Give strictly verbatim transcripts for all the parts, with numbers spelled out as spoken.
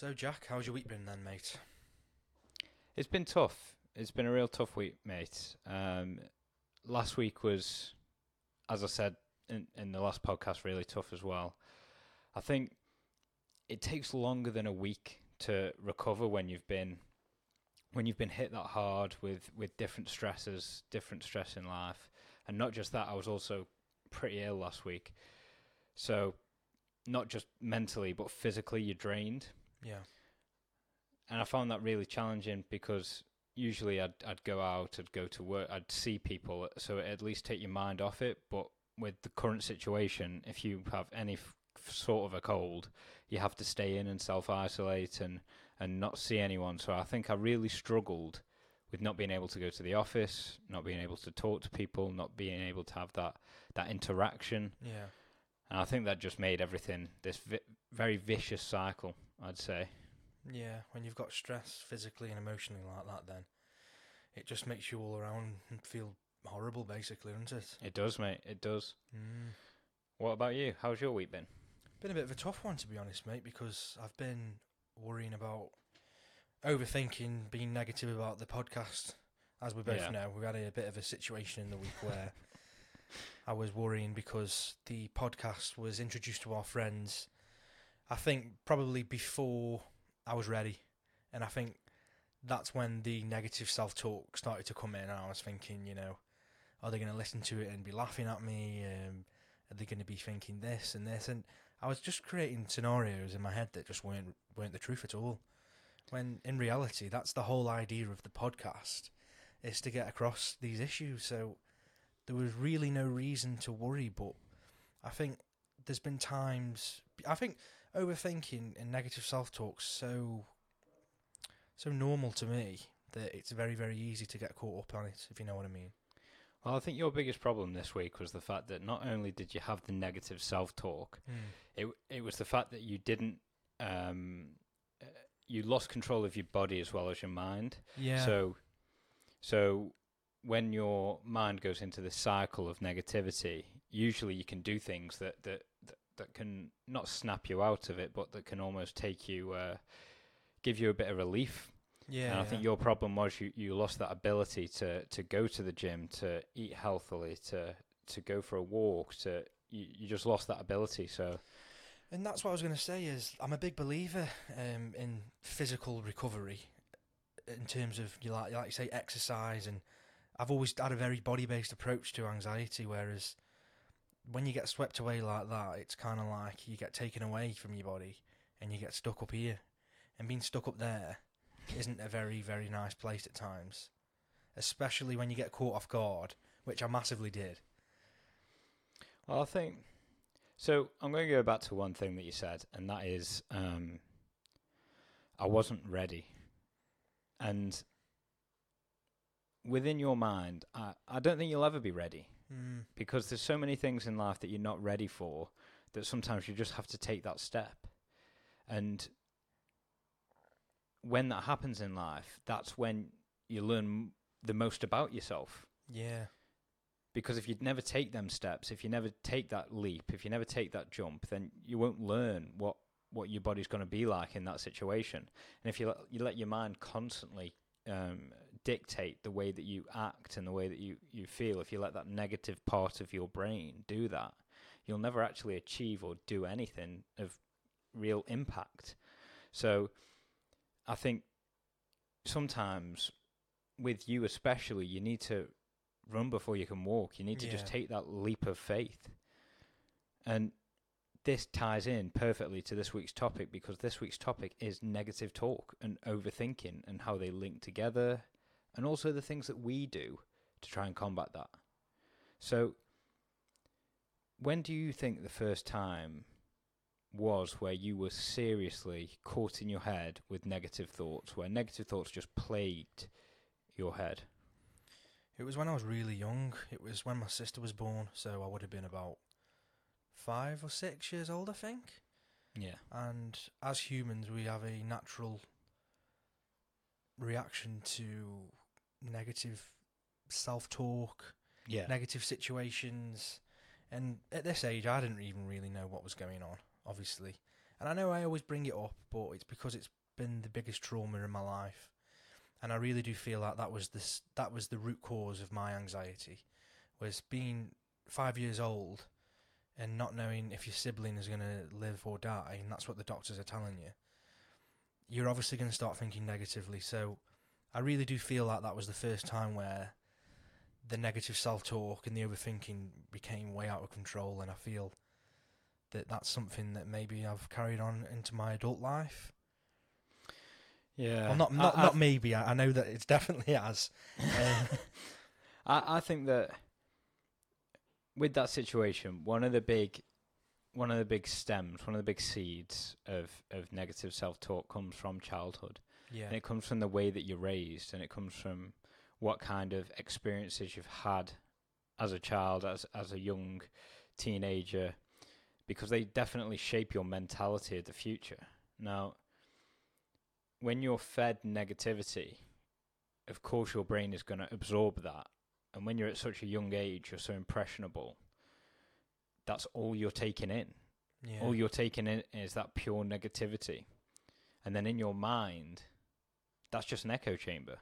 So, Jack, how's your week been then, mate? It's been tough. It's been a real tough week, mate. Um, last week was, as I said in, in the last podcast, really tough as well. I think it takes longer than a week to recover when you've been when you've been hit that hard with, with different stresses, different stress in life. And not just that, I was also pretty ill last week. So not just mentally, but physically you're drained. Yeah. And I found that really challenging because usually I'd I'd go out, I'd go to work, I'd see people, so at least take your mind off it. But with the current situation, if you have any f- sort of a cold, you have to stay in and self-isolate and, and not see anyone. So I think I really struggled with not being able to go to the office, not being able to talk to people, not being able to have that, that interaction. Yeah. And I think that just made everything this vi- very vicious cycle, I'd say. Yeah, when you've got stress physically and emotionally like that, then it just makes you all around feel horrible, basically, doesn't it? It does, mate. It does. Mm. What about you? How's your week been? Been a bit of a tough one, to be honest, mate, because I've been worrying about overthinking, being negative about the podcast. As we both yeah. know, we had a bit of a situation in the week where I was worrying because the podcast was introduced to our friends, I think, probably before I was ready, and I think that's when the negative self-talk started to come in, and I was thinking, you know, are they going to listen to it and be laughing at me, um, are they going to be thinking this and this, and I was just creating scenarios in my head that just weren't weren't the truth at all, when in reality, that's the whole idea of the podcast, is to get across these issues, so there was really no reason to worry, but I think there's been times, I think overthinking and negative self-talk's so so normal to me that it's very, very easy to get caught up on it, if you know what I mean. Well, I think your biggest problem this week was the fact that not only did you have the negative self-talk, mm. it it was the fact that you didn't, um, you lost control of your body as well as your mind. Yeah. So, so when your mind goes into this cycle of negativity, usually you can do things that that. that that can not snap you out of it, but that can almost take you, uh, give you a bit of relief. Yeah. And I yeah. think your problem was you, you lost that ability to, to go to the gym, to eat healthily, to, to go for a walk, to, you, you just lost that ability. So, and that's what I was going to say is I'm a big believer, um, in physical recovery in terms of, you like, like you say, exercise. And I've always had a very body-based approach to anxiety, whereas when you get swept away like that, it's kind of like you get taken away from your body and you get stuck up here. And being stuck up there isn't a very, very nice place at times, especially when you get caught off guard, which I massively did. Well, I think... So I'm going to go back to one thing that you said, and that is um, I wasn't ready. And within your mind, I, I don't think you'll ever be ready. Mm. Because there's so many things in life that you're not ready for that sometimes you just have to take that step. And when that happens in life, that's when you learn the most about yourself. Yeah. Because if you'd never take them steps, if you never take that leap, if you never take that jump, then you won't learn what, what your body's going to be like in that situation. And if you let, you let your mind constantly um, dictate the way that you act and the way that you, you feel, if you let that negative part of your brain do that, you'll never actually achieve or do anything of real impact. So I think sometimes with you especially, you need to run before you can walk. You need to yeah. just take that leap of faith. And this ties in perfectly to this week's topic, because this week's topic is negative talk and overthinking and how they link together. And also the things that we do to try and combat that. So, when do you think the first time was where you were seriously caught in your head with negative thoughts, where negative thoughts just plagued your head? It was when I was really young. It was when my sister was born, so I would have been about five or six years old, I think. Yeah. And as humans, we have a natural reaction to negative self-talk, yeah. negative situations. And at this age, I didn't even really know what was going on, obviously. And I know I always bring it up, but it's because it's been the biggest trauma in my life. And I really do feel that that was, this, that was the root cause of my anxiety, was being five years old and not knowing if your sibling is going to live or die, and that's what the doctors are telling you. You're obviously going to start thinking negatively. So I really do feel like that was the first time where the negative self-talk and the overthinking became way out of control, and I feel that that's something that maybe I've carried on into my adult life. Yeah. Well, not not, I, not maybe. I, I know that it definitely has. Uh, I, I think that with that situation, one of the big, one of the big stems, one of the big seeds of, of negative self-talk comes from childhood. Yeah. And it comes from the way that you're raised, and it comes from what kind of experiences you've had as a child, as as a young teenager, because they definitely shape your mentality of the future. Now, when you're fed negativity, of course your brain is going to absorb that. And when you're at such a young age, you're so impressionable, that's all you're taking in. Yeah. All you're taking in is that pure negativity. And then in your mind, that's just an echo chamber.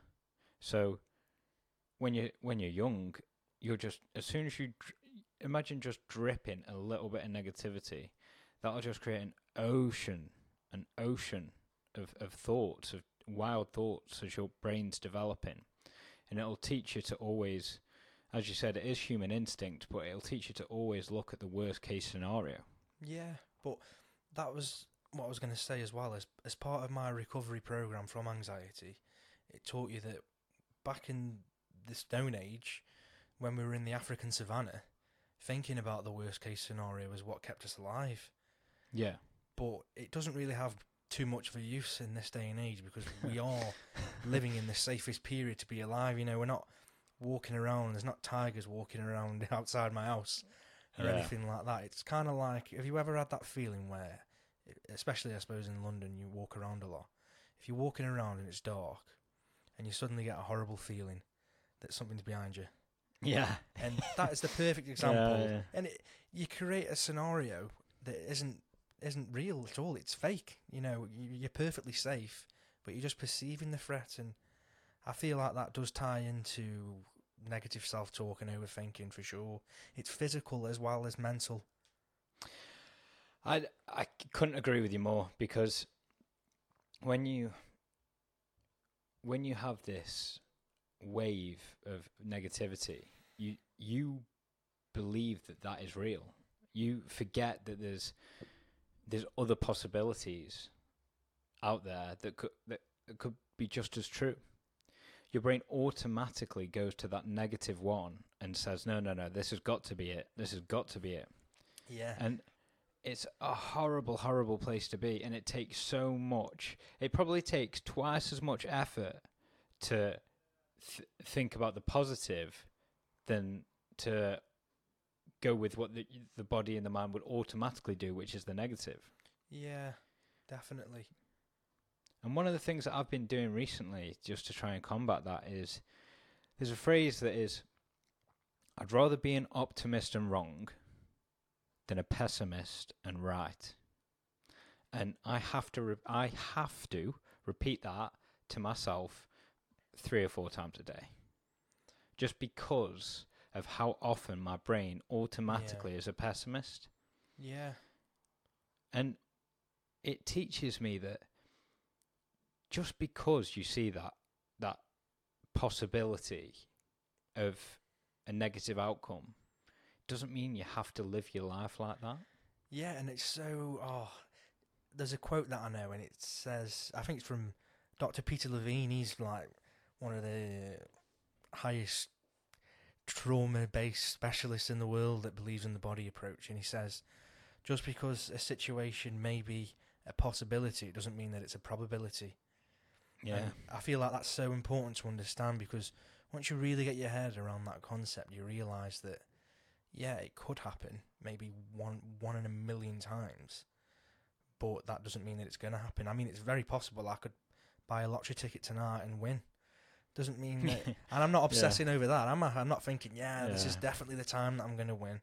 So when you when you're young, you're just, as soon as you dr- imagine just dripping a little bit of negativity, that'll just create an ocean, an ocean of, of thoughts, of wild thoughts as your brain's developing. And it'll teach you to always, as you said, it is human instinct, but it'll teach you to always look at the worst case scenario. Yeah, but that was what I was going to say as well. As, as part of my recovery program from anxiety, it taught you that back in the Stone Age, when we were in the African savannah, thinking about the worst case scenario was what kept us alive. Yeah. But it doesn't really have too much of a use in this day and age, because we are living in the safest period to be alive. You know, we're not walking around, there's not tigers walking around outside my house or yeah. anything like that. It's kind of like, have you ever had that feeling where, especially I suppose in London, you walk around a lot. If you're walking around and it's dark and you suddenly get a horrible feeling that something's behind you. Yeah. And that is the perfect example. Yeah, yeah. And it, you create a scenario that isn't isn't real at all. It's fake. You know, you're perfectly safe, but you're just perceiving the threat. And I feel like that does tie into negative self-talk and overthinking for sure. It's physical as well as mental. I, I couldn't agree with you more, because when you when you have this wave of negativity, you you believe that that is real. You forget that there's there's other possibilities out there that could that could be just as true. Your brain automatically goes to that negative one and says, no no no this has got to be it, this has got to be it. Yeah. And it's a horrible horrible place to be, and it takes so much, it probably takes twice as much effort to Th- think about the positive than to go with what the, the body and the mind would automatically do, which is the negative. Yeah, definitely. And one of the things that I've been doing recently just to try and combat that is, there's a phrase that is, I'd rather be an optimist and wrong than a pessimist and right. And I have to, re- I have to repeat that to myself three or four times a day, just because of how often my brain automatically yeah. is a pessimist. Yeah. And it teaches me that just because you see that that possibility of a negative outcome doesn't mean you have to live your life like that. Yeah. And it's so, oh, there's a quote that I know, and it says, I think it's from Doctor Peter Levine. He's like one of the highest trauma-based specialists in the world that believes in the body approach. And he says, just because a situation may be a possibility, it doesn't mean that it's a probability. Yeah. And I feel like that's so important to understand, because once you really get your head around that concept, you realise that, yeah, it could happen maybe one one in a million times, but that doesn't mean that it's going to happen. I mean, it's very possible I could buy a lottery ticket tonight and win. Doesn't mean that, and I'm not obsessing yeah. over that. I'm I'm not thinking, yeah, yeah, this is definitely the time that I'm going to win.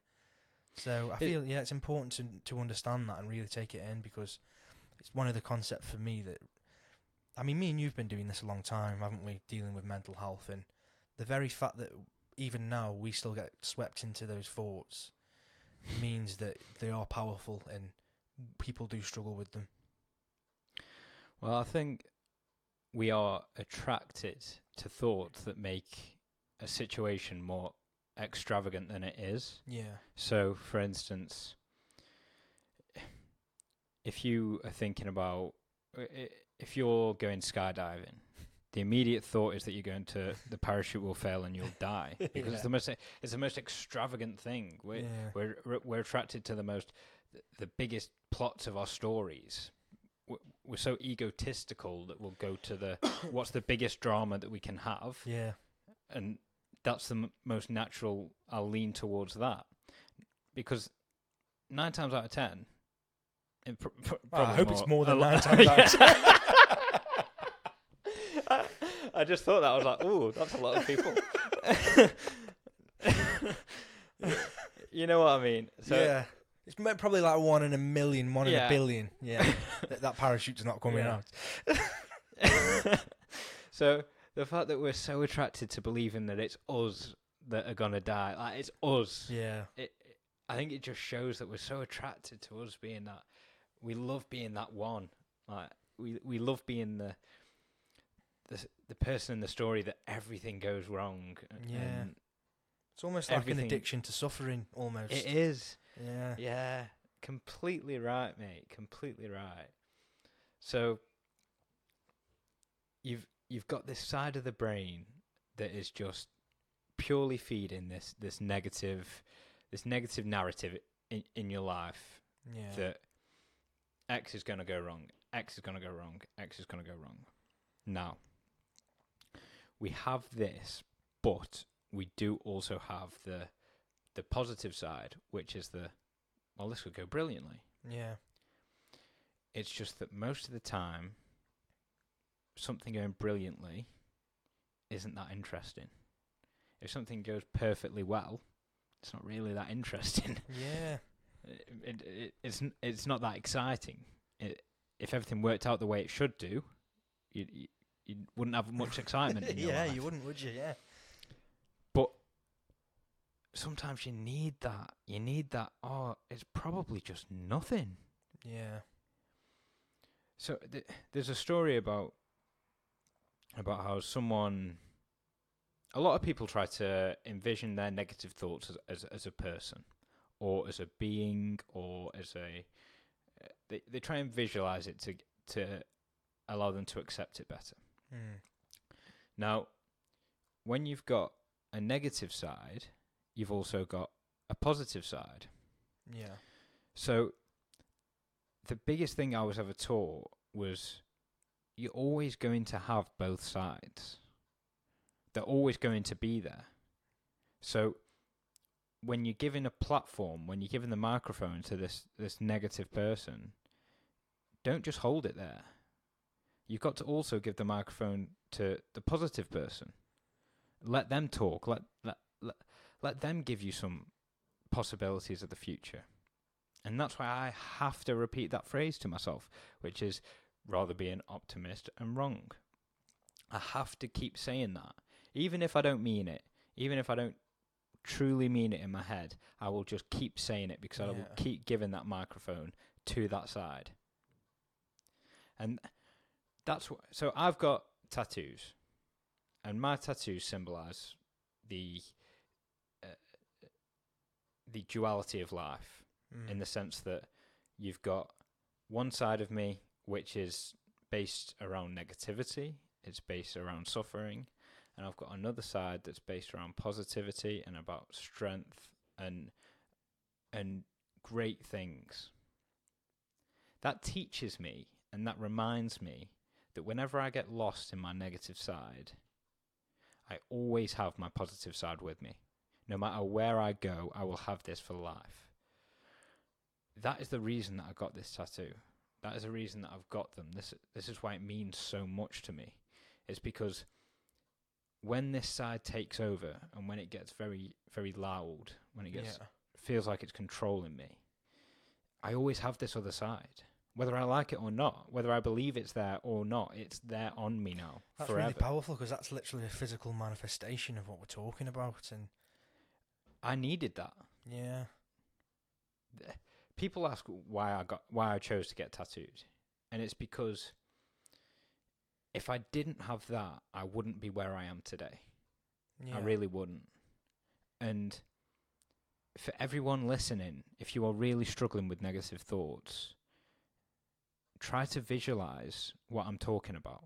So I it, feel, yeah, it's important to to understand that and really take it in, because it's one of the concepts for me that, I mean, me and you've been doing this a long time, haven't we, dealing with mental health, and the very fact that even now we still get swept into those thoughts means that they are powerful and people do struggle with them. Well, I think we are attracted to thoughts that make a situation more extravagant than it is. Yeah. So, for instance, if you are thinking about, if you're going skydiving, the immediate thought is that you're going to, the parachute will fail and you'll die, because yeah. it's the most it's the most extravagant thing. We're, yeah. we're we're attracted to the most the biggest plots of our stories. We're so egotistical that we'll go to the what's the biggest drama that we can have. Yeah, and that's the m- most natural. I'll lean towards that, because nine times out of ten, it pr- pr- well, I hope more, it's more than nine times out of ten. I just thought that. I was like, ooh, that's a lot of people. You know what I mean? So yeah. It's probably like one in a million, one yeah. in a billion. Yeah. that, that parachute's not coming yeah. out. So the fact that we're so attracted to believing that it's us that are going to die, like it's us. Yeah. It, it, I think it just shows that we're so attracted to us being that. We love being that one. Like we, we love being the... The, the person in the story that everything goes wrong. Yeah. It's almost like an addiction to suffering, almost. It is. Yeah. Yeah. Completely right, mate. Completely right. So you've you've got this side of the brain that is just purely feeding this this negative this negative narrative in, in your life. Yeah. That X is gonna go wrong. X is gonna go wrong. X is gonna go wrong. Now, we have this, but we do also have the the positive side, which is the, well, this could go brilliantly. Yeah. It's just that most of the time, something going brilliantly isn't that interesting. If something goes perfectly well, it's not really that interesting. Yeah. it, it, it, it's, n- it's not that exciting. It, if everything worked out the way it should do, you, you you wouldn't have much excitement in your yeah, life. Yeah, you wouldn't, would you? Yeah. But sometimes you need that. You need that, oh, it's probably just nothing. Yeah. So th- there's a story about about how someone, a lot of people try to envision their negative thoughts as as, as a person or as a being or as a, uh, they, they try and visualize it to to allow them to accept it better. Mm. Now, when you've got a negative side, you've also got a positive side. Yeah. So the biggest thing I was ever taught was you're always going to have both sides. They're always going to be there. So when you're given a platform, when you're given the microphone to this, this negative person, don't just hold it there. You've got to also give the microphone to the positive person. Let them talk. Let let let, let them give you some possibilities of the future. And that's why I have to repeat that phrase to myself, which is rather be an optimist and wrong. I have to keep saying that. Even if I don't mean it, even if I don't truly mean it in my head, I will just keep saying it because yeah. I will keep giving that microphone to that side. And... That's wh- so I've got tattoos, and my tattoos symbolise the uh, the duality of life, mm. in the sense that you've got one side of me which is based around negativity, it's based around suffering, and I've got another side that's based around positivity and about strength and and great things. That teaches me, and that reminds me that whenever I get lost in my negative side, I always have my positive side with me. No matter where I go, I will have this for life. That is the reason that I got this tattoo. That is the reason that I've got them. This this is why it means so much to me. It's because when this side takes over and when it gets very, very loud, when it gets yeah. feels like it's controlling me, I always have this other side. Whether I like it or not, whether I believe it's there or not, it's there on me now. That's forever. Really powerful, because that's literally a physical manifestation of what we're talking about. And I needed that. Yeah. People ask why I got why I chose to get tattoos, and it's because if I didn't have that, I wouldn't be where I am today. Yeah. I really wouldn't. And for everyone listening, if you are really struggling with negative thoughts, try to visualize what I'm talking about.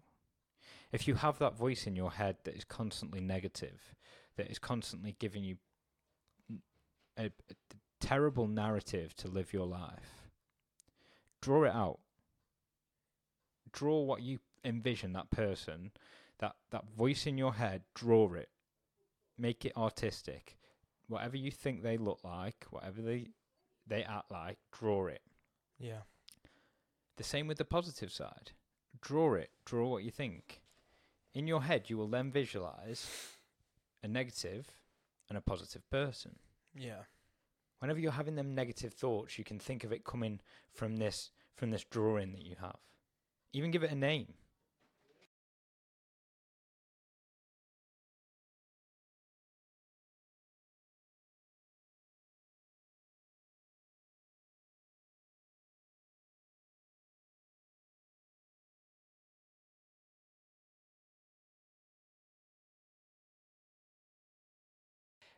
If you have that voice in your head that is constantly negative, that is constantly giving you a, a terrible narrative to live your life, draw it out. Draw what you envision that person, that, that voice in your head, draw it. Make it artistic. Whatever you think they look like, whatever they they act like, draw it. Yeah. The same with the positive side. Draw it. Draw what you think. In your head, you will then visualize a negative and a positive person. Yeah. Whenever you're having them negative thoughts, you can think of it coming from this from this drawing that you have. Even give it a name.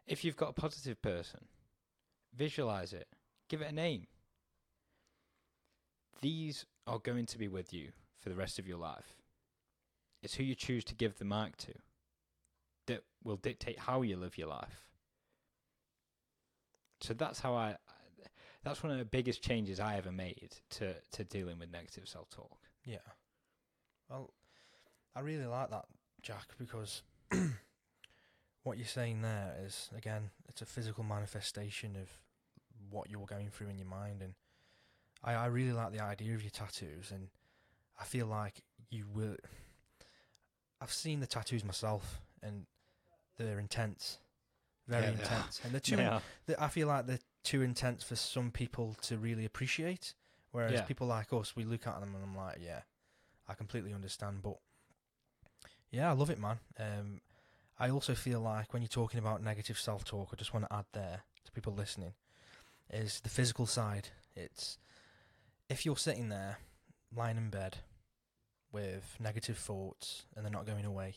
If you've got a positive person, visualize it. Give it a name. These are going to be with you for the rest of your life. It's who you choose to give the mark to that will dictate how you live your life. So that's how I, that's one of the biggest changes I ever made to, to dealing with negative self-talk. Yeah. Well, I really like that, Jack, because what you're saying there is, again, it's a physical manifestation of what you're going through in your mind. And I, I really like the idea of your tattoos, and I feel like you will... I've seen the tattoos myself, and they're intense. Very yeah, intense. They and they're too... Yeah. In, I feel like they're too intense for some people to really appreciate, whereas yeah. people like us, we look at them and I'm like, yeah, I completely understand. But yeah, I love it, man. Um... I also feel like when you're talking about negative self-talk, I just want to add there to people listening, is the physical side. It's if you're sitting there, lying in bed with negative thoughts and they're not going away,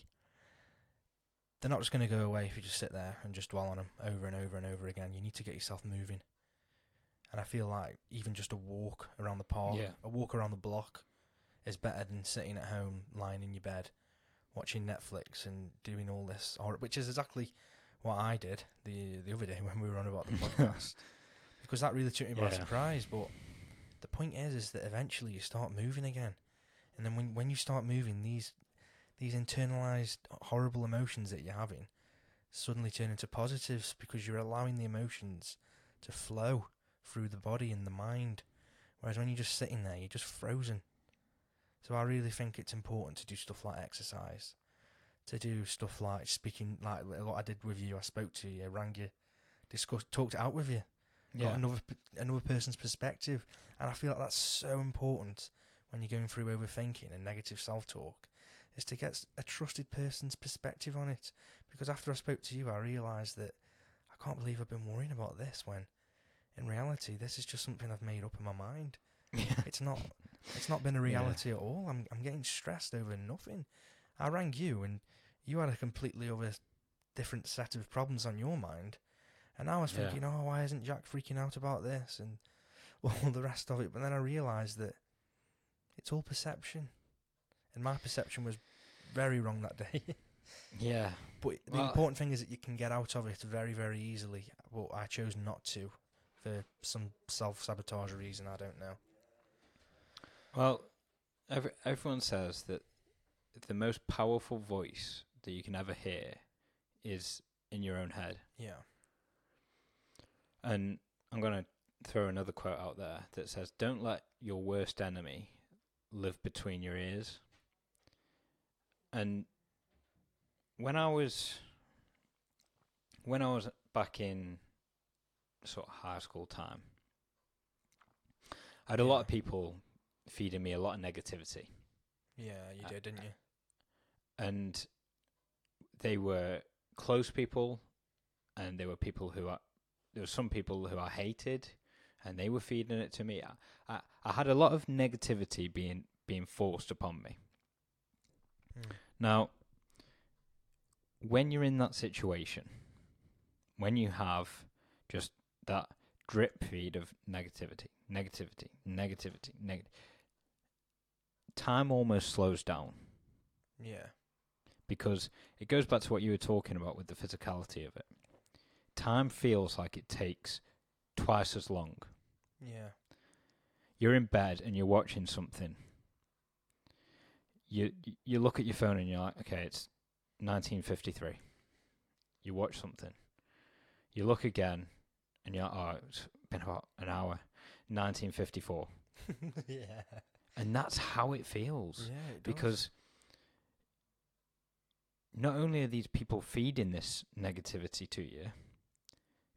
they're not just going to go away if you just sit there and just dwell on them over and over and over again. You need to get yourself moving. And I feel like even just a walk around the park, yeah. a walk around the block is better than sitting at home, lying in your bed, watching Netflix and doing all this, or, which is exactly what I did the the other day when we were on about the podcast, because that really took me by yeah. surprise. But the point is, is that eventually you start moving again, and then when when you start moving, these these internalized horrible emotions that you're having suddenly turn into positives, because you're allowing the emotions to flow through the body and the mind. Whereas when you're just sitting there, you're just frozen. So I really think it's important to do stuff like exercise, to do stuff like speaking, like what I did with you. I spoke to you, rang you, discussed, talked it out with you, yeah. got another another person's perspective, and I feel like that's so important when you're going through overthinking and negative self-talk, is to get a trusted person's perspective on it. Because after I spoke to you, I realised that I can't believe I've been worrying about this, when in reality this is just something I've made up in my mind. It's not. It's not been a reality yeah. at all. I'm I'm getting stressed over nothing. I rang you, and you had a completely other, different set of problems on your mind, and I was yeah. thinking, oh, why isn't Jack freaking out about this and all the rest of it? But then I realised that it's all perception, and my perception was very wrong that day. yeah. But the well, important thing is that you can get out of it very, very easily. Well, I chose not to, for some self-sabotage reason. I don't know. Well, every, everyone says that the most powerful voice that you can ever hear is in your own head. Yeah. And I'm going to throw another quote out there that says, don't let your worst enemy live between your ears. And when I was, when I was back in sort of high school time, I had a yeah. lot of people feeding me a lot of negativity. Yeah, you uh, did, didn't you? And they were close people, and there were people who I, there were some people who I hated, and they were feeding it to me. I, I, I had a lot of negativity being being forced upon me. Mm. Now, when you're in that situation, when you have just that drip feed of negativity, negativity, negativity, negativity, time almost slows down. Yeah. Because it goes back to what you were talking about with the physicality of it. Time feels like it takes twice as long. Yeah. You're in bed and you're watching something. You you look at your phone and you're like, okay, it's nineteen fifty-three. You watch something. You look again and you're like, oh, it's been about an hour. nineteen fifty-four. Yeah. And that's how it feels. Yeah, it because does. Not only are these people feeding this negativity to you,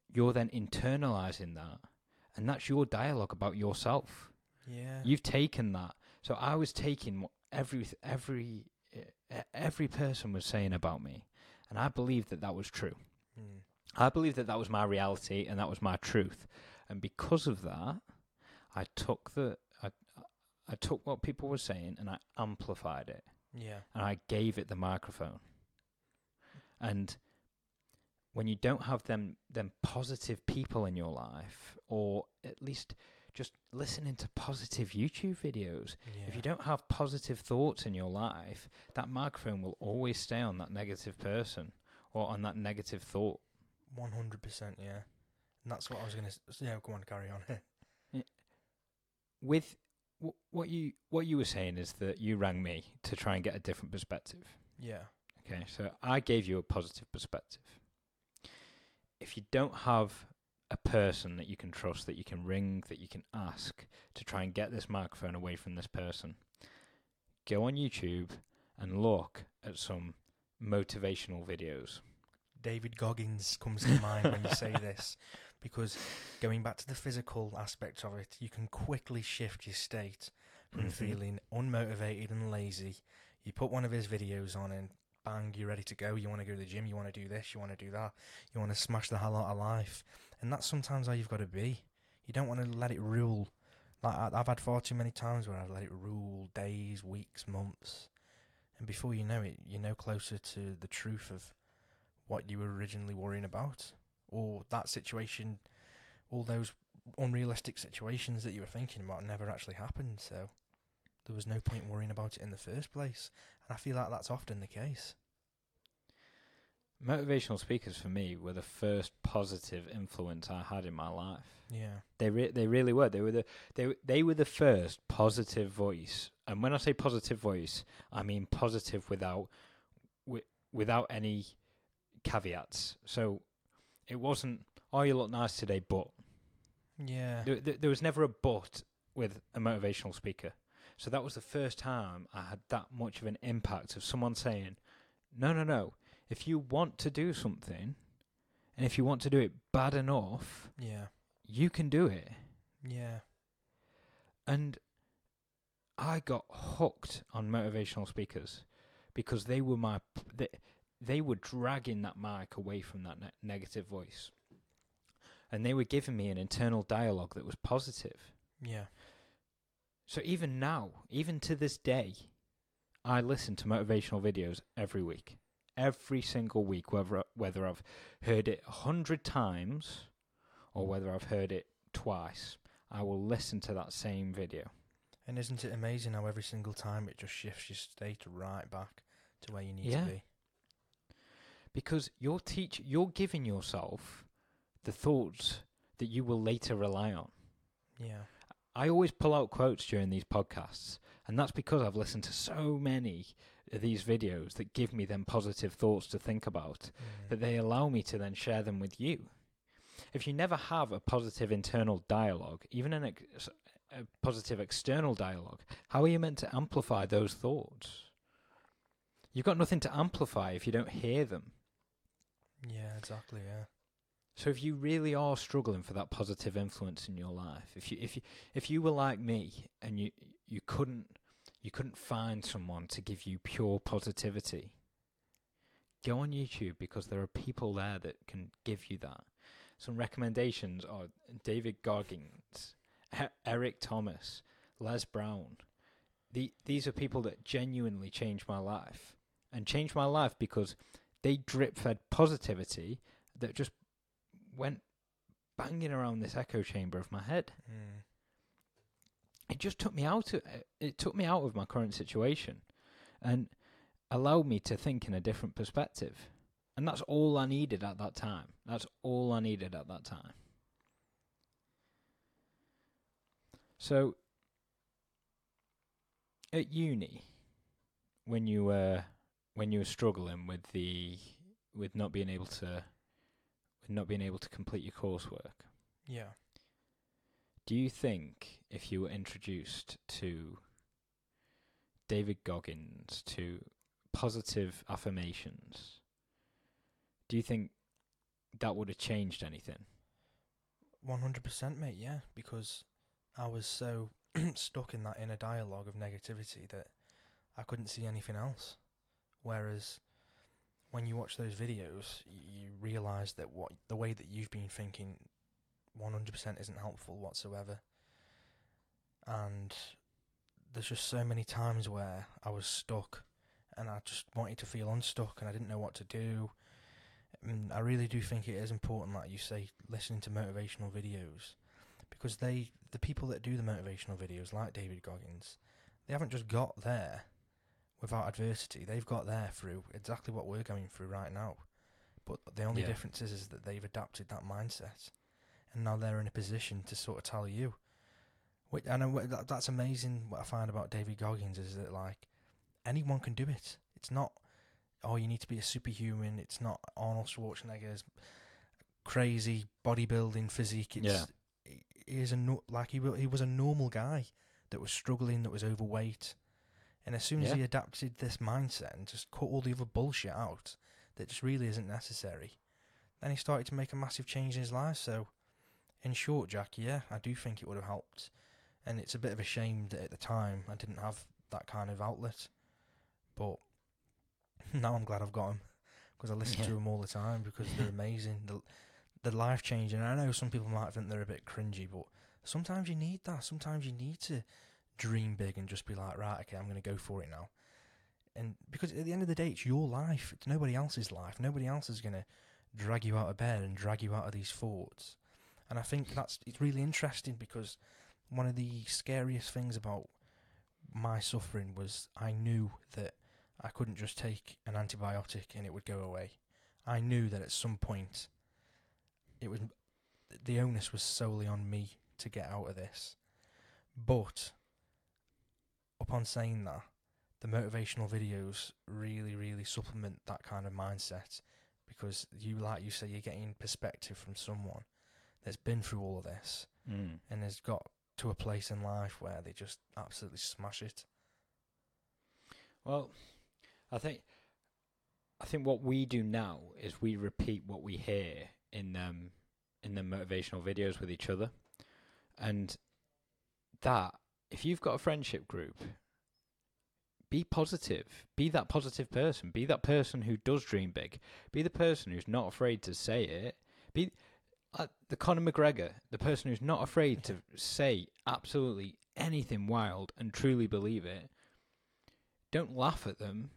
you're then internalizing that, and that's your dialogue about yourself. Yeah. You've taken that. So I was taking what every every uh, every person was saying about me, and I believed that that was true. Mm. I believed that that was my reality and that was my truth. And because of that, I took the I I took what people were saying and I amplified it. Yeah. And I gave it the microphone. And when you don't have them them positive people in your life, or at least just listening to positive YouTube videos, yeah. if you don't have positive thoughts in your life, that microphone will always stay on that negative person or on that negative thought. one hundred percent, yeah. And that's what I was going to... Yeah, go on, carry on. Yeah. With... W- what you what you were saying is that you rang me to try and get a different perspective. Yeah. Okay, so I gave you a positive perspective. If you don't have a person that you can trust, that you can ring, that you can ask to try and get this microphone away from this person, go on YouTube and look at some motivational videos. David Goggins comes to mind when you say this. Because going back to the physical aspect of it, you can quickly shift your state from mm-hmm. feeling unmotivated and lazy. You put one of his videos on and bang, you're ready to go. You want to go to the gym, you want to do this, you want to do that. You want to smash the hell out of life. And that's sometimes how you've got to be. You don't want to let it rule. Like I've had far too many times where I've let it rule days, weeks, months. And before you know it, you're no closer to the truth of what you were originally worrying about. Or that situation, all those unrealistic situations that you were thinking about never actually happened, so there was no point worrying about it in the first place. And I feel like that's often the case. Motivational speakers for me were the first positive influence I had in my life. Yeah, they re- they really were. They were the they they were the first positive voice, and when I say positive voice, I mean positive without wi- without any caveats. So. It wasn't, oh, you look nice today, but... Yeah. There, there, there was never a but with a motivational speaker. So that was the first time I had that much of an impact of someone saying, no, no, no, if you want to do something, and if you want to do it bad enough, yeah, you can do it. Yeah. And I got hooked on motivational speakers because they were my... They, They were dragging that mic away from that ne- negative voice. And they were giving me an internal dialogue that was positive. Yeah. So even now, even to this day, I listen to motivational videos every week. Every single week, whether whether I've heard it a hundred times or whether I've heard it twice, I will listen to that same video. And isn't it amazing how every single time it just shifts your state right back to where you need yeah. to be? Because you're teach, you're giving yourself the thoughts that you will later rely on. Yeah. I always pull out quotes during these podcasts, and that's because I've listened to so many of these videos that give me them positive thoughts to think about, mm. that they allow me to then share them with you. If you never have a positive internal dialogue, even an ex- a positive external dialogue, how are you meant to amplify those thoughts? You've got nothing to amplify if you don't hear them. Yeah, exactly, yeah. So if you really are struggling for that positive influence in your life, if you if you if you were like me and you you couldn't you couldn't find someone to give you pure positivity, go on YouTube, because there are people there that can give you that. Some recommendations are David Goggins, Eric Thomas, Les Brown. The, these are people that genuinely changed my life, and changed my life because they drip-fed positivity that just went banging around this echo chamber of my head. Mm. It just took me out of, it took me out of my current situation and allowed me to think in a different perspective. And that's all I needed at that time. That's all I needed at that time. So, at uni, when you were when you were struggling with the with not being able to with not being able to complete your coursework, yeah. Do you think if you were introduced to David Goggins, to positive affirmations, do you think that would have changed anything? one hundred percent, mate, yeah. Because I was so stuck in that inner dialogue of negativity that I couldn't see anything else. Whereas when you watch those videos, you realise that what the way that you've been thinking one hundred percent isn't helpful whatsoever. And there's just so many times where I was stuck and I just wanted to feel unstuck and I didn't know what to do. And I really do think it is important, like you say, listening to motivational videos, because they, the people that do the motivational videos, like David Goggins, they haven't just got there without adversity. They've got there through exactly what we're going through right now. But the only yeah. difference is, is that they've adapted that mindset. And now they're in a position to sort of tell you. And I, that's amazing what I find about David Goggins is that, like, anyone can do it. It's not, oh, you need to be a superhuman. It's not Arnold Schwarzenegger's crazy bodybuilding physique. It's, yeah. He is a, like he, he was a normal guy that was struggling, that was overweight. And as soon as yeah. he adapted this mindset and just cut all the other bullshit out that just really isn't necessary, then he started to make a massive change in his life. So, in short, Jack, yeah, I do think it would have helped. And it's a bit of a shame that at the time I didn't have that kind of outlet. But now I'm glad I've got them, because I listen yeah. to them all the time, because they're amazing. They're, they're life-changing. And I know some people might think they're a bit cringy, but sometimes you need that. Sometimes you need to dream big and just be like, right, okay, I'm going to go for it now. And because at the end of the day, it's your life. It's nobody else's life. Nobody else is going to drag you out of bed and drag you out of these thoughts. And I think that's it's really interesting, because one of the scariest things about my suffering was I knew that I couldn't just take an antibiotic and it would go away. I knew that at some point it was the onus was solely on me to get out of this. But upon saying that, the motivational videos really, really supplement that kind of mindset, because you, like you say, you're getting perspective from someone that's been through all of this mm. and has got to a place in life where they just absolutely smash it. Well, I think I think what we do now is we repeat what we hear in um in the motivational videos with each other, and that if you've got a friendship group, be positive, be that positive person, be that person who does dream big, be the person who's not afraid to say it, be. Uh, the Conor McGregor, the person who's not afraid to say absolutely anything wild and truly believe it. Don't laugh at them.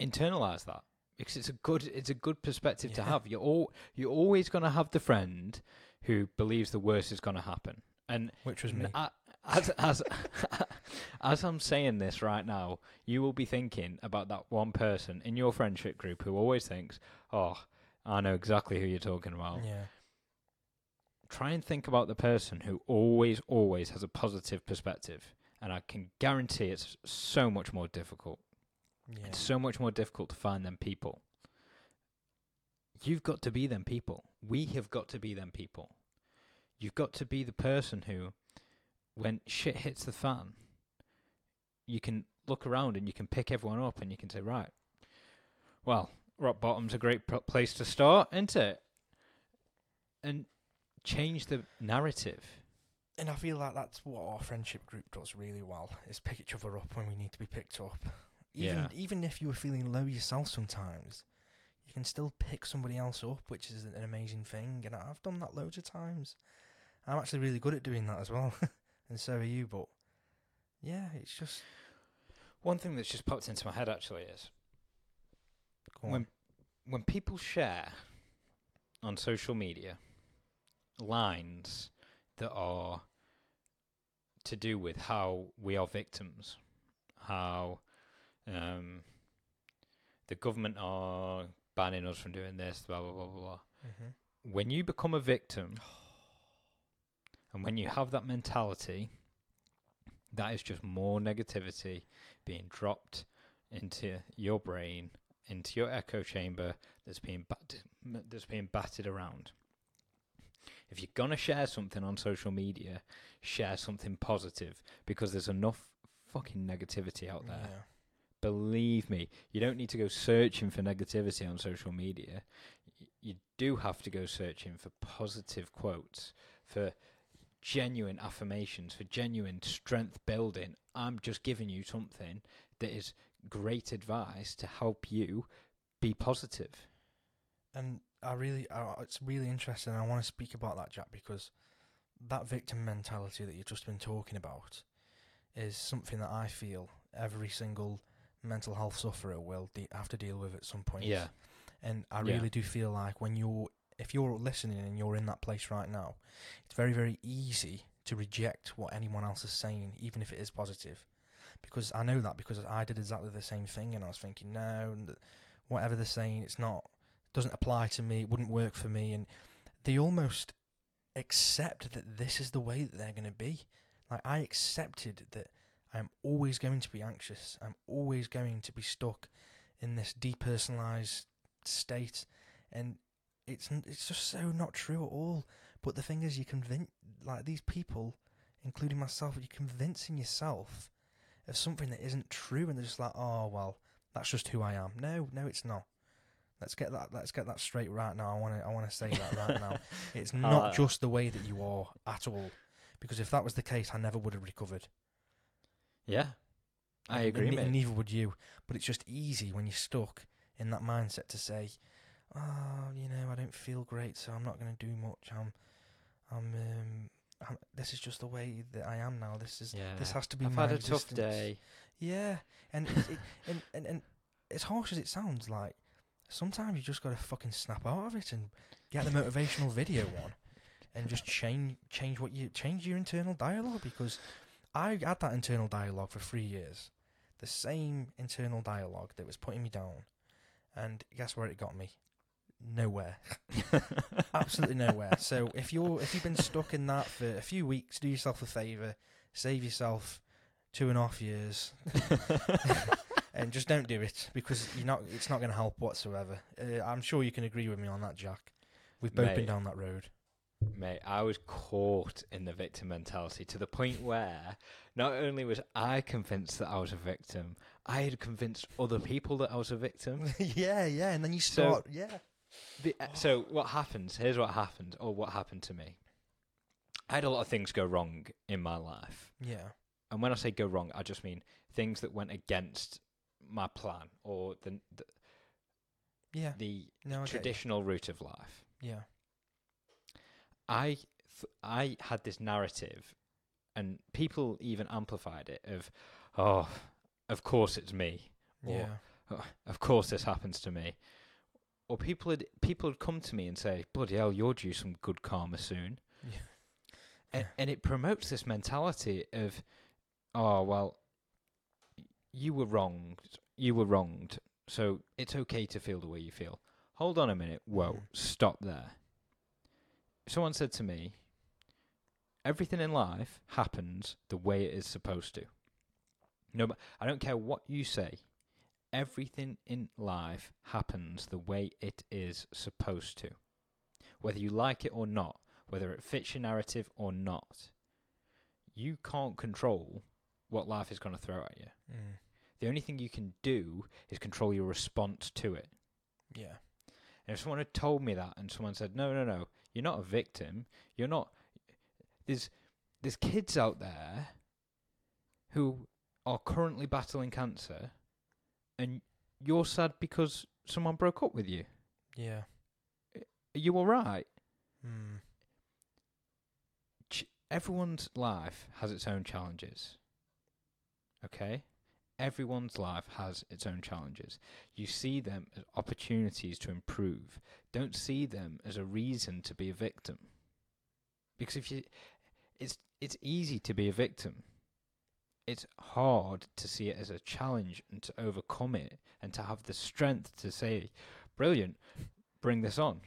Internalize that, because it's a good it's a good perspective yeah. to have. You're all you're always going to have the friend who believes the worst is going to happen, and which was me. I, as as as I'm saying this right now, you will be thinking about that one person in your friendship group who always thinks, oh, I know exactly who you're talking about. Yeah. Try and think about the person who always, always has a positive perspective. And I can guarantee it's so much more difficult. Yeah. It's so much more difficult to find them people. You've got to be them people. We have got to be them people. You've got to be the person who, when shit hits the fan, you can look around and you can pick everyone up and you can say, right, well, rock bottom's a great place to start, isn't it? And change the narrative. And I feel like that's what our friendship group does really well, is pick each other up when we need to be picked up. Even, yeah. even if you were feeling low yourself sometimes, you can still pick somebody else up, which is an amazing thing. And I've done that loads of times. I'm actually really good at doing that as well. And so are you, but yeah, it's just... One thing that's just popped into my head actually is when when people share on social media lines that are to do with how we are victims, how um, the government are banning us from doing this, blah, blah, blah, blah. Mm-hmm. When you become a victim and when you have that mentality... That is just more negativity being dropped into your brain, into your echo chamber that's being bat- that's being batted around. If you're going to share something on social media, share something positive, because there's enough fucking negativity out there. Yeah. Believe me, you don't need to go searching for negativity on social media. You do have to go searching for positive quotes, for genuine affirmations, for genuine strength building. I'm just giving you something that is great advice to help you be positive. And I really, I, it's really interesting. I want to speak about that, Jack, because that victim mentality that you've just been talking about is something that I feel every single mental health sufferer will de- have to deal with at some point. Yeah. And I really yeah. do feel like when you're if you're listening and you're in that place right now, it's very, very easy to reject what anyone else is saying, even if it is positive. Because I know that, because I did exactly the same thing, and I was thinking, no, whatever they're saying, it's not, it doesn't apply to me, it wouldn't work for me. And they almost accept that this is the way that they're going to be. Like, I accepted that I'm always going to be anxious. I'm always going to be stuck in this depersonalized state. And It's it's just so not true at all. But the thing is, you convince, like these people, including myself, you're convincing yourself of something that isn't true, and they're just like, oh well, that's just who I am. No, no, it's not. Let's get that. Let's get that straight right now. I want to. I want to say that right now. It's not uh, just the way that you are at all. Because if that was the case, I never would have recovered. Yeah, I and, agree. And, and neither would you. But it's just easy when you're stuck in that mindset to say, oh, you know, I don't feel great, so I'm not going to do much. I'm, I'm, um, I'm, this is just the way that I am now. This is, yeah. this has to be. I've my had a existence. Tough day. Yeah, and, it's, it, and and and as harsh as it sounds, like sometimes you just got to fucking snap out of it and get the motivational video on, and just change change what you change your internal dialogue, because I had that internal dialogue for three years, the same internal dialogue that was putting me down, and guess where it got me? Nowhere. Absolutely nowhere. So if you're if you've been stuck in that for a few weeks, do yourself a favour, save yourself two and a half years and just don't do it, because you're not it's not going to help whatsoever. Uh, I'm sure you can agree with me on that, Jack. We've both mate, been down that road. Mate, I was caught in the victim mentality to the point where not only was I convinced that I was a victim, I had convinced other people that I was a victim. yeah, yeah, and then you start, so, yeah. The, uh, so what happens, here's what happened, or what happened to me. I had a lot of things go wrong in my life. Yeah. And when I say go wrong, I just mean things that went against my plan, or the the, yeah. the no, traditional route of life. Yeah. I th- I had this narrative, and people even amplified it, of, oh, of course it's me, or yeah. oh, of course this happens to me. Or people had people had come to me and say, bloody hell, you're due some good karma soon. Yeah. And, yeah. and it promotes this mentality of, oh, well, you were wronged. You were wronged. So it's okay to feel the way you feel. Hold on a minute. Whoa, mm-hmm. Stop there. Someone said to me, everything in life happens the way it is supposed to. No, but I don't care what you say. Everything in life happens the way it is supposed to. Whether you like it or not, whether it fits your narrative or not, you can't control what life is going to throw at you. Mm. The only thing you can do is control your response to it. Yeah. And if someone had told me that, and someone said, no, no, no, you're not a victim, you're not... There's there's kids out there who are currently battling cancer, and you're sad because someone broke up with you. Yeah. Are you all right? Mm. Ch- everyone's life has its own challenges. Okay? Everyone's life has its own challenges. You see them as opportunities to improve. Don't see them as a reason to be a victim. Because if you, it's it's easy to be a victim. It's hard to see it as a challenge and to overcome it and to have the strength to say, brilliant, bring this on.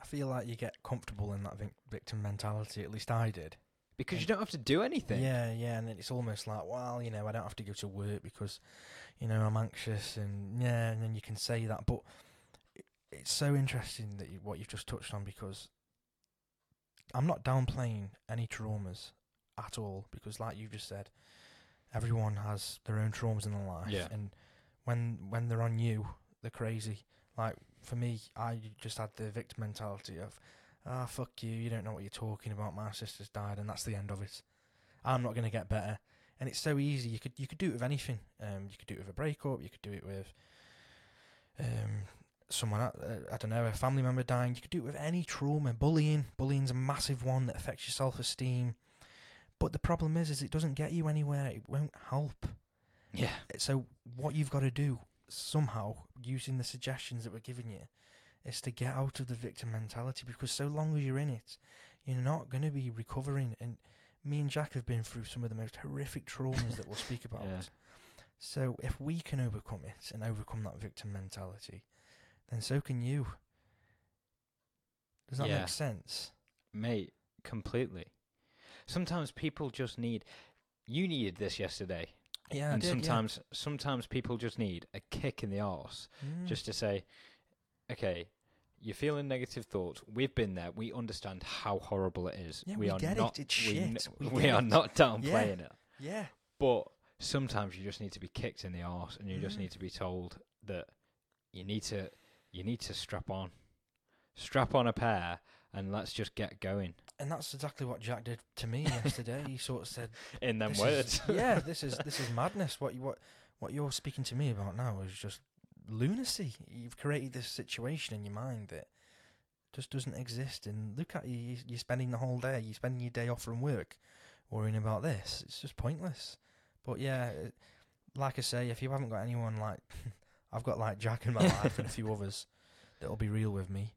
I feel like you get comfortable in that vic- victim mentality, at least I did. Because you don't have to do anything. Yeah, yeah, and it's almost like, well, you know, I don't have to go to work because, you know, I'm anxious, and yeah, and then you can say that. But it, it's so interesting that you, what you've just touched on, because I'm not downplaying any traumas at all, because like you've just said, everyone has their own traumas in their life, yeah. And when when they're on you, they're crazy. Like for me, I just had the victim mentality of, ah, oh, fuck you, you don't know what you're talking about, my sister's died, and that's the end of it. I'm not going to get better. And it's so easy, you could you could do it with anything. Um, You could do it with a breakup, you could do it with um someone, uh, I don't know, a family member dying. You could do it with any trauma. Bullying, bullying's a massive one that affects your self-esteem. But the problem is, is it doesn't get you anywhere, it won't help. Yeah. So what you've got to do, somehow, using the suggestions that we're giving you, is to get out of the victim mentality, because so long as you're in it, you're not going to be recovering. And me and Jack have been through some of the most horrific traumas that we'll speak about. Yeah. So if we can overcome it and overcome that victim mentality, then so can you. Does that yeah. make sense? Mate, completely. Sometimes people just need... You needed this yesterday. Yeah, and I did, sometimes, yeah. sometimes people just need a kick in the arse mm. just to say... Okay, you're feeling negative thoughts. We've been there. We understand how horrible it is. Yeah, we, we are get not, it. It's we shit. N- we, we are it. not downplaying yeah. it. Yeah. But sometimes you just need to be kicked in the arse, and you mm. just need to be told that you need to you need to strap on, strap on a pair, and let's just get going. And that's exactly what Jack did to me yesterday. He sort of said, in them words, is, yeah, this is this is madness. What you what what you're speaking to me about now is just lunacy. You've created this situation in your mind that just doesn't exist, and look at you, you're spending the whole day, you're spending your day off from work worrying about this. It's just pointless. But yeah, like I say, if you haven't got anyone like I've got like Jack in my life and a few others that'll be real with me,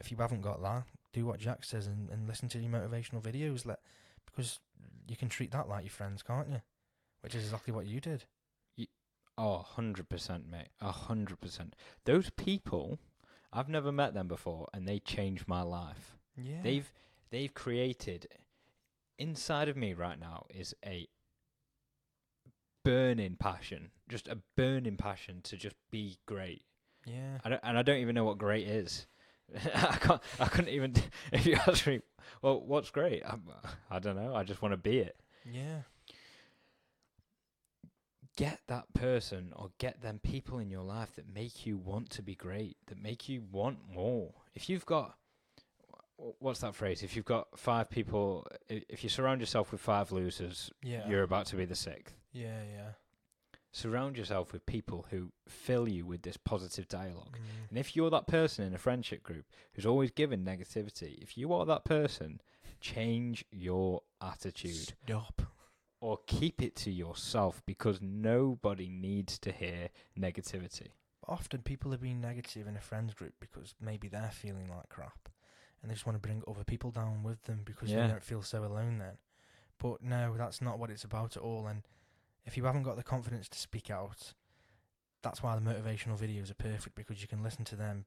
if you haven't got that, do what Jack says and, and listen to your motivational videos, let because you can treat that like your friends, can't you? Which is exactly what you did. Oh, one hundred percent, mate. one hundred percent. Those people, I've never met them before, and they changed my life. Yeah. They've they've created, inside of me right now is a burning passion, just a burning passion to just be great. Yeah. I don't, and I don't even know what great is. I can't. I couldn't even, if you ask me, well, what's great? I'm, I don't know. I just want to be it. Yeah. Get that person or get them people in your life that make you want to be great, that make you want more. If you've got, what's that phrase? If you've got five people, if you surround yourself with five losers, yeah. you're about to be the sixth. Yeah, yeah. Surround yourself with people who fill you with this positive dialogue. Mm. And if you're that person in a friendship group who's always giving negativity, if you are that person, change your attitude. Stop. Or keep it to yourself, because nobody needs to hear negativity. Often people are being negative in a friends group because maybe they're feeling like crap and they just want to bring other people down with them because yeah. they don't feel so alone then. But no, that's not what it's about at all. And if you haven't got the confidence to speak out, that's why the motivational videos are perfect, because you can listen to them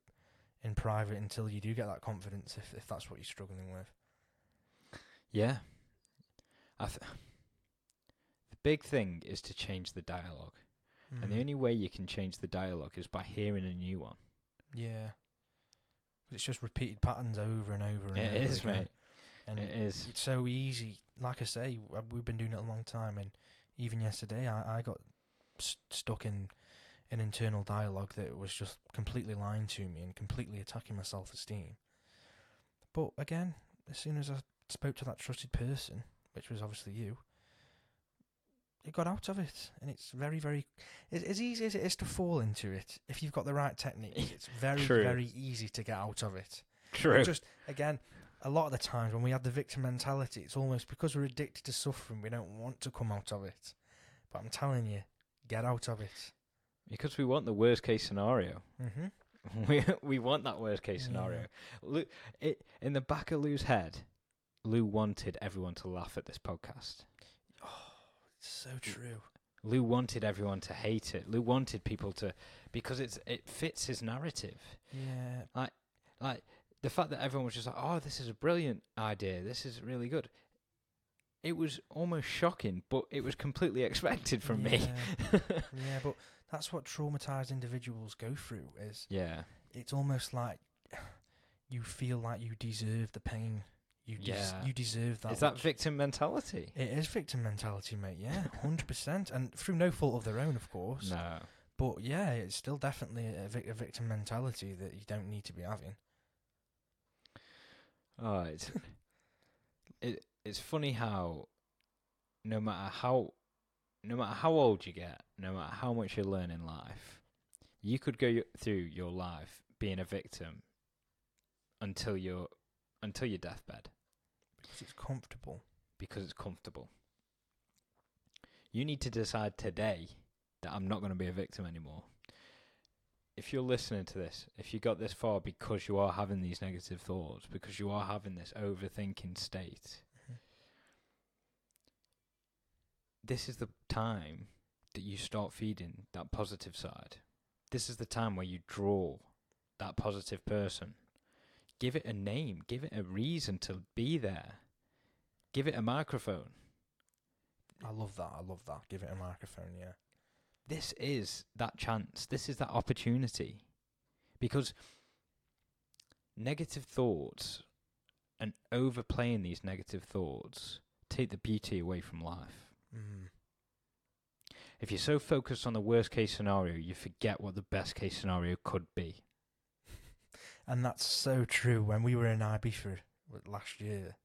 in private until you do get that confidence, if, if that's what you're struggling with. Yeah. I th- Big thing is to change the dialogue, mm. and the only way you can change the dialogue is by hearing a new one. Yeah, it's just repeated patterns over and over and it over. It is, again. mate. And it, it is. It's so easy. Like I say, we've been doing it a long time, and even yesterday, I, I got st- stuck in an internal dialogue that was just completely lying to me and completely attacking my self-esteem. But again, as soon as I spoke to that trusted person, which was obviously you, it got out of it. And it's very, very... It's as easy as it is to fall into it, if you've got the right techniques, it's very, True. very easy to get out of it. True. Just, again, a lot of the times when we have the victim mentality, it's almost because we're addicted to suffering, we don't want to come out of it. But I'm telling you, get out of it. Because we want the worst-case scenario. Mm-hmm. We we want that worst-case scenario. Yeah. Lou, it, in the back of Lou's head, Lou wanted everyone to laugh at this podcast. Oh, it's so true. Lou wanted everyone to hate it. Lou wanted people to... Because it's it fits his narrative. Yeah. Like, like the fact that everyone was just like, oh, this is a brilliant idea. This is really good. It was almost shocking, but it was completely expected from yeah. me. Yeah, but... That's what traumatized individuals go through. Is yeah, it's almost like you feel like you deserve the pain. You des- yeah. you deserve that. Is that victim mentality? It is victim mentality, mate. Yeah, hundred percent, and through no fault of their own, of course. No, but yeah, it's still definitely a, vic- a victim mentality that you don't need to be having. Oh, it's it, it's funny how no matter how. No matter how old you get, no matter how much you learn in life, you could go through your life being a victim until your until your deathbed. Because it's comfortable. Because it's comfortable. You need to decide today that I'm not going to be a victim anymore. If you're listening to this, if you got this far because you are having these negative thoughts, because you are having this overthinking state... This is the time that you start feeding that positive side. This is the time where you draw that positive person. Give it a name. Give it a reason to be there. Give it a microphone. I love that. I love that. Give it a microphone, yeah. This is that chance. This is that opportunity. Because negative thoughts and overplaying these negative thoughts take the beauty away from life. Mm. If you're so focused on the worst case scenario, you forget what the best case scenario could be. And that's so true. When we were in Ibiza last year,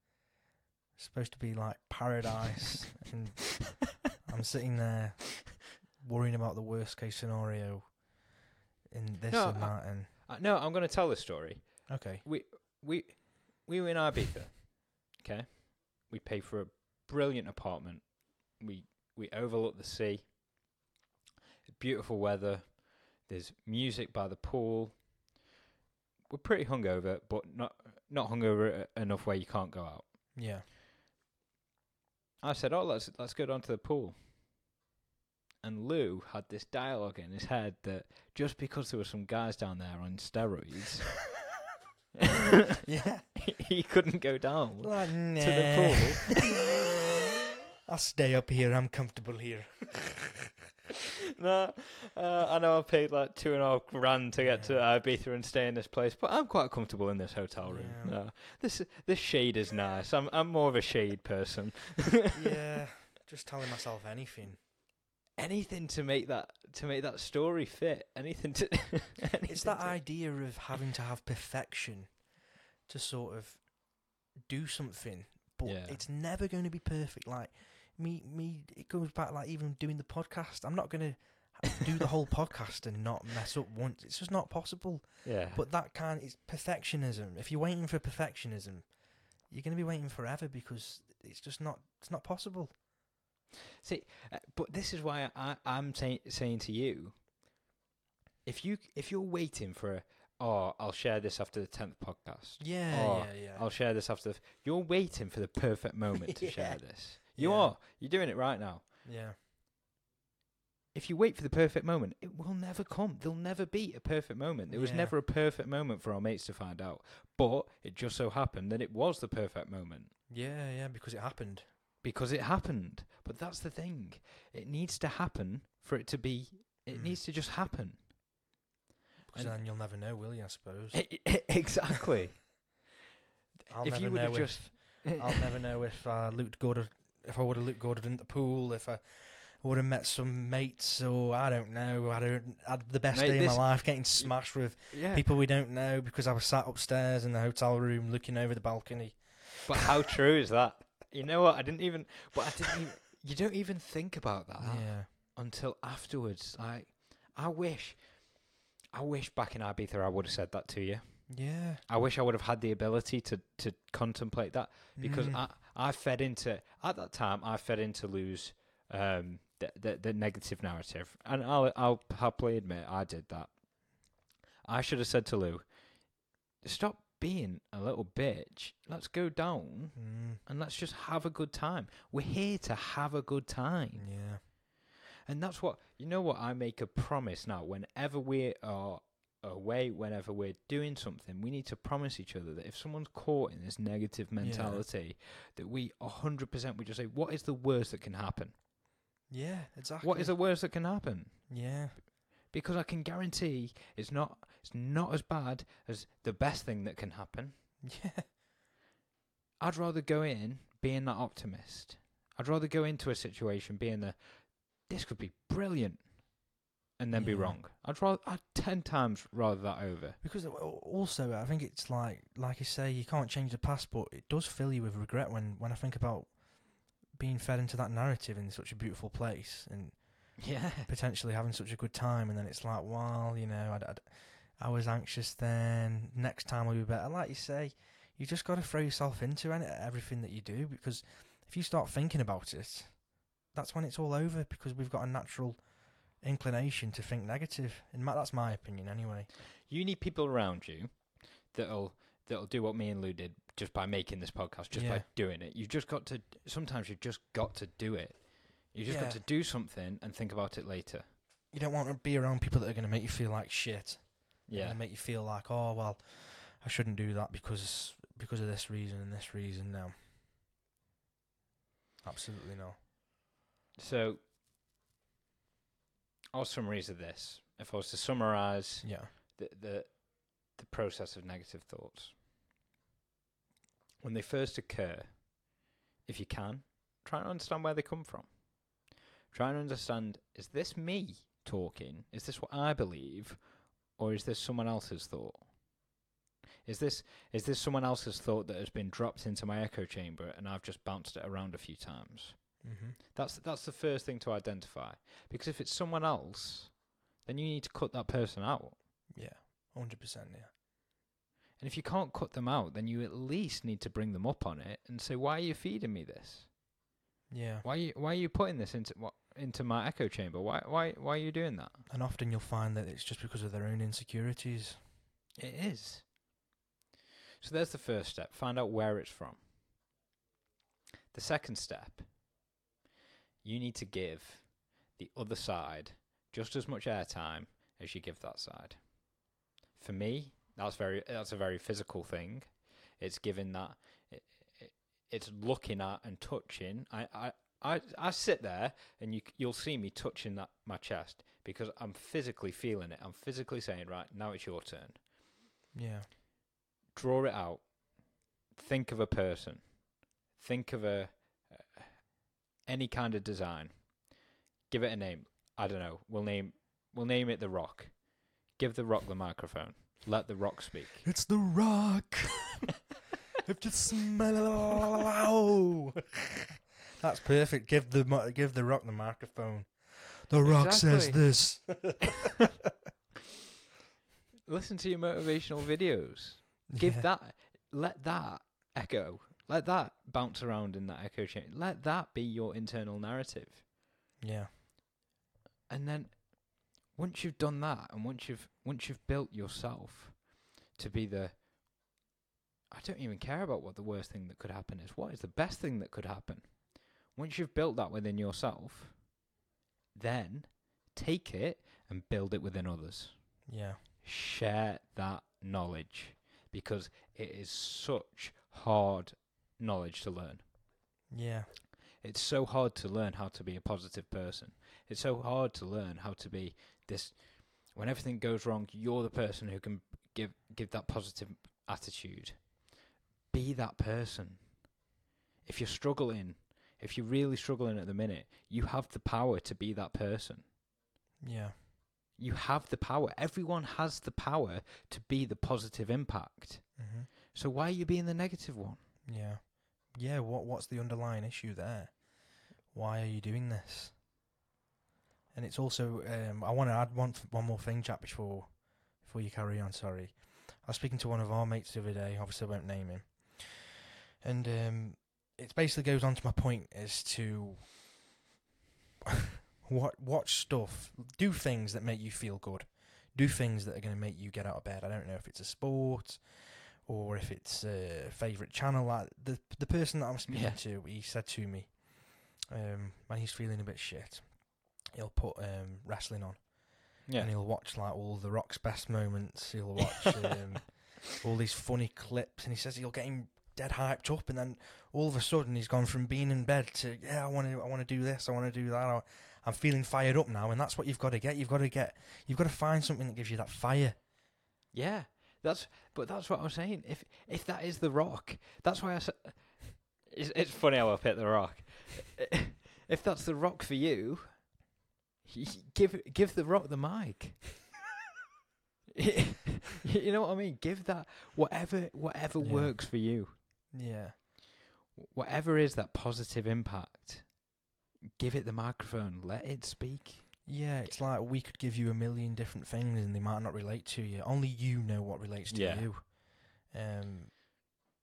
it's supposed to be like paradise. And I'm sitting there worrying about the worst case scenario in this no, and that. And I, no, I'm going to tell this story. Okay. We we we were in Ibiza. Okay. We paid for a brilliant apartment. We we overlook the sea. Beautiful weather. There's music by the pool. We're pretty hungover, but not not hungover enough where you can't go out. Yeah. I said, "Oh, let's let's go down to the pool." And Lou had this dialogue in his head that just because there were some guys down there on steroids, yeah, he couldn't go down like, nah. to the pool. I'll stay up here. I'm comfortable here. No, uh, I know I paid like two and a half grand to get yeah. to Ibiza and stay in this place, but I'm quite comfortable in this hotel room. Yeah. No, this this shade is nice. I'm I'm more of a shade person. Yeah, just telling myself anything, anything to make that to make that story fit. Anything to. Anything it's that to... idea of having to have perfection to sort of do something, but yeah. it's never going to be perfect. Like. Me, me. It goes back like even doing the podcast. I'm not going to do the whole podcast and not mess up once. It's just not possible. Yeah. But that kind is perfectionism. If you're waiting for perfectionism, you're going to be waiting forever because it's just not. It's not possible. See, uh, but this is why I, I'm saying saying to you, if you if you're waiting for a, oh, I'll share this after the tenth podcast. Yeah, or, yeah, yeah. I'll share this after. The f- you're waiting for the perfect moment to yeah. share this. You yeah. are. You're doing it right now. Yeah. If you wait for the perfect moment, it will never come. There'll never be a perfect moment. There yeah. was never a perfect moment for our mates to find out. But it just so happened that it was the perfect moment. Yeah, yeah, because it happened. Because it happened. But that's the thing. It needs to happen for it to be... It mm. needs to just happen. Because and then you'll never know, will you, I suppose? It, it, exactly. I'll if never you know if... Just I'll never know if uh, Luke Gordon... If I would have looked good in the pool, if I would have met some mates, or I don't know, I'd have had the best Mate, day of my life getting smashed with yeah. people we don't know because I was sat upstairs in the hotel room looking over the balcony. But how true is that? You know what? I didn't even. But I didn't. Even, you don't even think about that yeah. until afterwards. Like, I wish, I wish back in Ibiza I would have said that to you. Yeah. I wish I would have had the ability to, to contemplate that because mm. I, I fed into at that time I fed into Lou's um the, the the negative narrative, and I'll I'll happily admit I did that. I should have said to Lou, stop being a little bitch. Let's go down mm. and let's just have a good time. We're here to have a good time. Yeah. And that's what, you know what, I make a promise now. Whenever we are away, whenever we're doing something, we need to promise each other that if someone's caught in this negative mentality, yeah. that we one hundred percent we just say, what is the worst that can happen? Yeah, exactly. What is the worst that can happen? Yeah. Because I can guarantee it's not it's not as bad as the best thing that can happen. Yeah. I'd rather go in being that optimist. I'd rather go into a situation being the, this could be brilliant, and then yeah. be wrong. I'd rather I'd ten times rather that over. Because also, I think it's like, like you say, you can't change the past, but it does fill you with regret when, when I think about being fed into that narrative in such a beautiful place and yeah, potentially having such a good time, and then it's like, well, you know, I'd, I'd, I was anxious then. Next time I'll be better. Like you say, you just got to throw yourself into any, everything that you do, because if you start thinking about it, that's when it's all over, because we've got a natural inclination to think negative, and ma- that's my opinion anyway. You need people around you that'll that'll do what me and Lou did just by making this podcast, just yeah. by doing it. You've just got to. Sometimes you've just got to do it. You just yeah. got to do something and think about it later. You don't want to be around people that are going to make you feel like shit. Yeah, and make you feel like, oh well, I shouldn't do that because because of this reason and this reason. No, absolutely no. So, our summaries of this, if I was to summarise yeah. the, the the process of negative thoughts, when they first occur, if you can, try and understand where they come from. Try and understand, is this me talking? Is this what I believe? Or is this someone else's thought? Is this is this someone else's thought that has been dropped into my echo chamber and I've just bounced it around a few times? Mm-hmm. That's that's the first thing to identify, because if it's someone else, then you need to cut that person out. Yeah, one hundred percent, yeah. And if you can't cut them out, then you at least need to bring them up on it and say, why are you feeding me this? Yeah. Why are you, why are you putting this into what, into my echo chamber? Why why why are you doing that? And often you'll find that it's just because of their own insecurities. It is. So there's the first step. Find out where it's from. The second step, you need to give the other side just as much airtime as you give that side. For me, that's very that's a very physical thing. It's giving that. It, it, it's looking at and touching. I, I, I, I sit there and you you'll see me touching that my chest because I'm physically feeling it. I'm physically saying, right, now it's your turn. Yeah. Draw it out. Think of a person. Think of a. Any kind of design, give it a name. I don't know. We'll name we'll name it The Rock. Give The Rock the microphone. Let The Rock speak. It's The Rock. If you smell, that's perfect. Give the give The Rock the microphone. The Rock exactly. says this. Listen to your motivational videos. Give yeah. that. Let that echo. Let that bounce around in that echo chamber. Let that be your internal narrative. Yeah. And then once you've done that, and once you've once you've built yourself to be the, I don't even care about what the worst thing that could happen is. What is the best thing that could happen? Once you've built that within yourself, then take it and build it within others. Yeah. Share that knowledge, because it is such hard knowledge to learn. Yeah. It's so hard to learn how to be a positive person. It's so hard to learn how to be this, when everything goes wrong, you're the person who can give give that positive attitude. Be that person. If you're struggling, if you're really struggling at the minute, you have the power to be that person. Yeah. You have the power. Everyone has the power to be the positive impact. Mm-hmm. So why are you being the negative one? Yeah. yeah, what what's the underlying issue there? Why are you doing this? And it's also, um, I want to add one one more thing, chap, before before you carry on. Sorry, I was speaking to one of our mates the other day. Obviously, I won't name him. And um, it basically goes on to my point is to watch stuff, do things that make you feel good, do things that are going to make you get out of bed. I don't know if it's a sport or if it's a favourite channel. Like the the person that I'm speaking yeah. to, he said to me, um, when he's feeling a bit shit, he'll put um, wrestling on, yeah. and he'll watch like all The Rock's best moments. He'll watch um, all these funny clips, and he says he'll get him dead hyped up, and then all of a sudden he's gone from being in bed to yeah, I want to, I want to do this, I want to do that. I'm feeling fired up now, and that's what you've got to get. You've got to get, you've got to find something that gives you that fire. Yeah, that's, but that's what I'm saying. If if that is The Rock, that's why I said it's, it's funny how I picked The Rock. If that's The Rock for you, give give The Rock the mic. You know what I mean? Give that whatever whatever yeah. works for you. Yeah. Whatever is that positive impact, give it the microphone. Let it speak. Yeah, it's like we could give you a million different things and they might not relate to you. Only you know what relates to yeah. you. Um,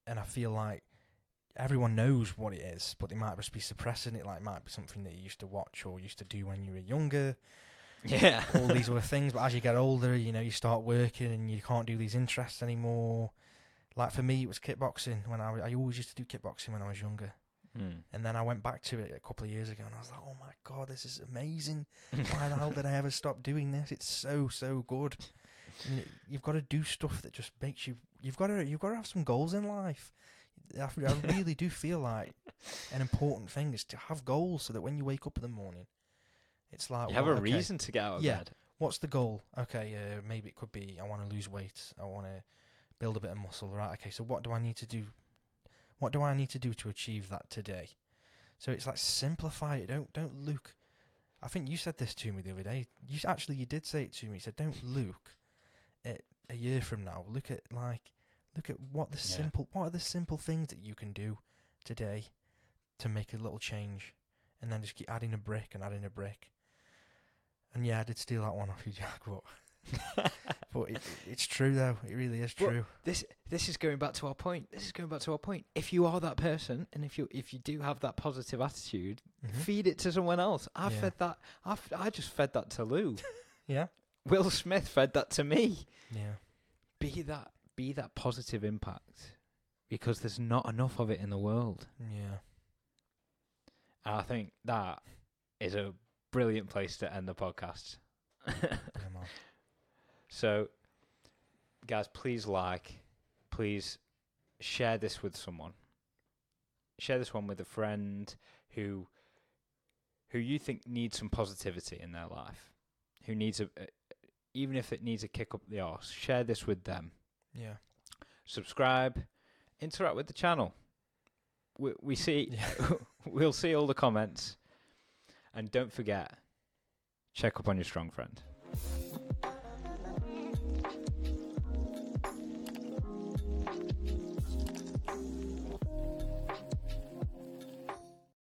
and I feel like everyone knows what it is, but they might just be suppressing it. Like it might be something that you used to watch or used to do when you were younger. Yeah. All these other things. But as you get older, you know, you start working and you can't do these interests anymore. Like for me, it was kickboxing. When I, I always used to do kickboxing when I was younger. Mm. And then I went back to it a couple of years ago and I was like, oh my God, this is amazing. Why the hell did I ever stop doing this? It's so, so good. And it, you've got to do stuff that just makes you, you've got to, you've got to have some goals in life. I, I really do feel like an important thing is to have goals so that when you wake up in the morning, it's like, you have well, a okay, reason to get out of yeah, bed. What's the goal? Okay, uh, maybe it could be, I want to lose weight. I want to build a bit of muscle. Right, okay, so what do I need to do? What do I need to do to achieve that today? So it's like, simplify it. Don't don't look. I think you said this to me the other day. You actually, you did say it to me. You said, don't look at a year from now. Look at like, look at what the yeah. simple, what are the simple things that you can do today to make a little change, and then just keep adding a brick and adding a brick. And yeah, I did steal that one off you, Jack, but, but it, it's true, though. It really is true. Well, this this is going back to our point. This is going back to our point. If you are that person, and if you if you do have that positive attitude, mm-hmm. feed it to someone else. I yeah. fed that. I, f- I just fed that to Lou. yeah. Will Smith fed that to me. Yeah. Be that be that positive impact, because there's not enough of it in the world. Yeah. And I think that is a brilliant place to end the podcast. So, guys, please like, please share this with someone. Share this one with a friend who who you think needs some positivity in their life, who needs a, uh, even if it needs a kick up the arse, share this with them. Yeah. Subscribe, interact with the channel. We, we see, yeah. we'll see all the comments. And don't forget, check up on your strong friend.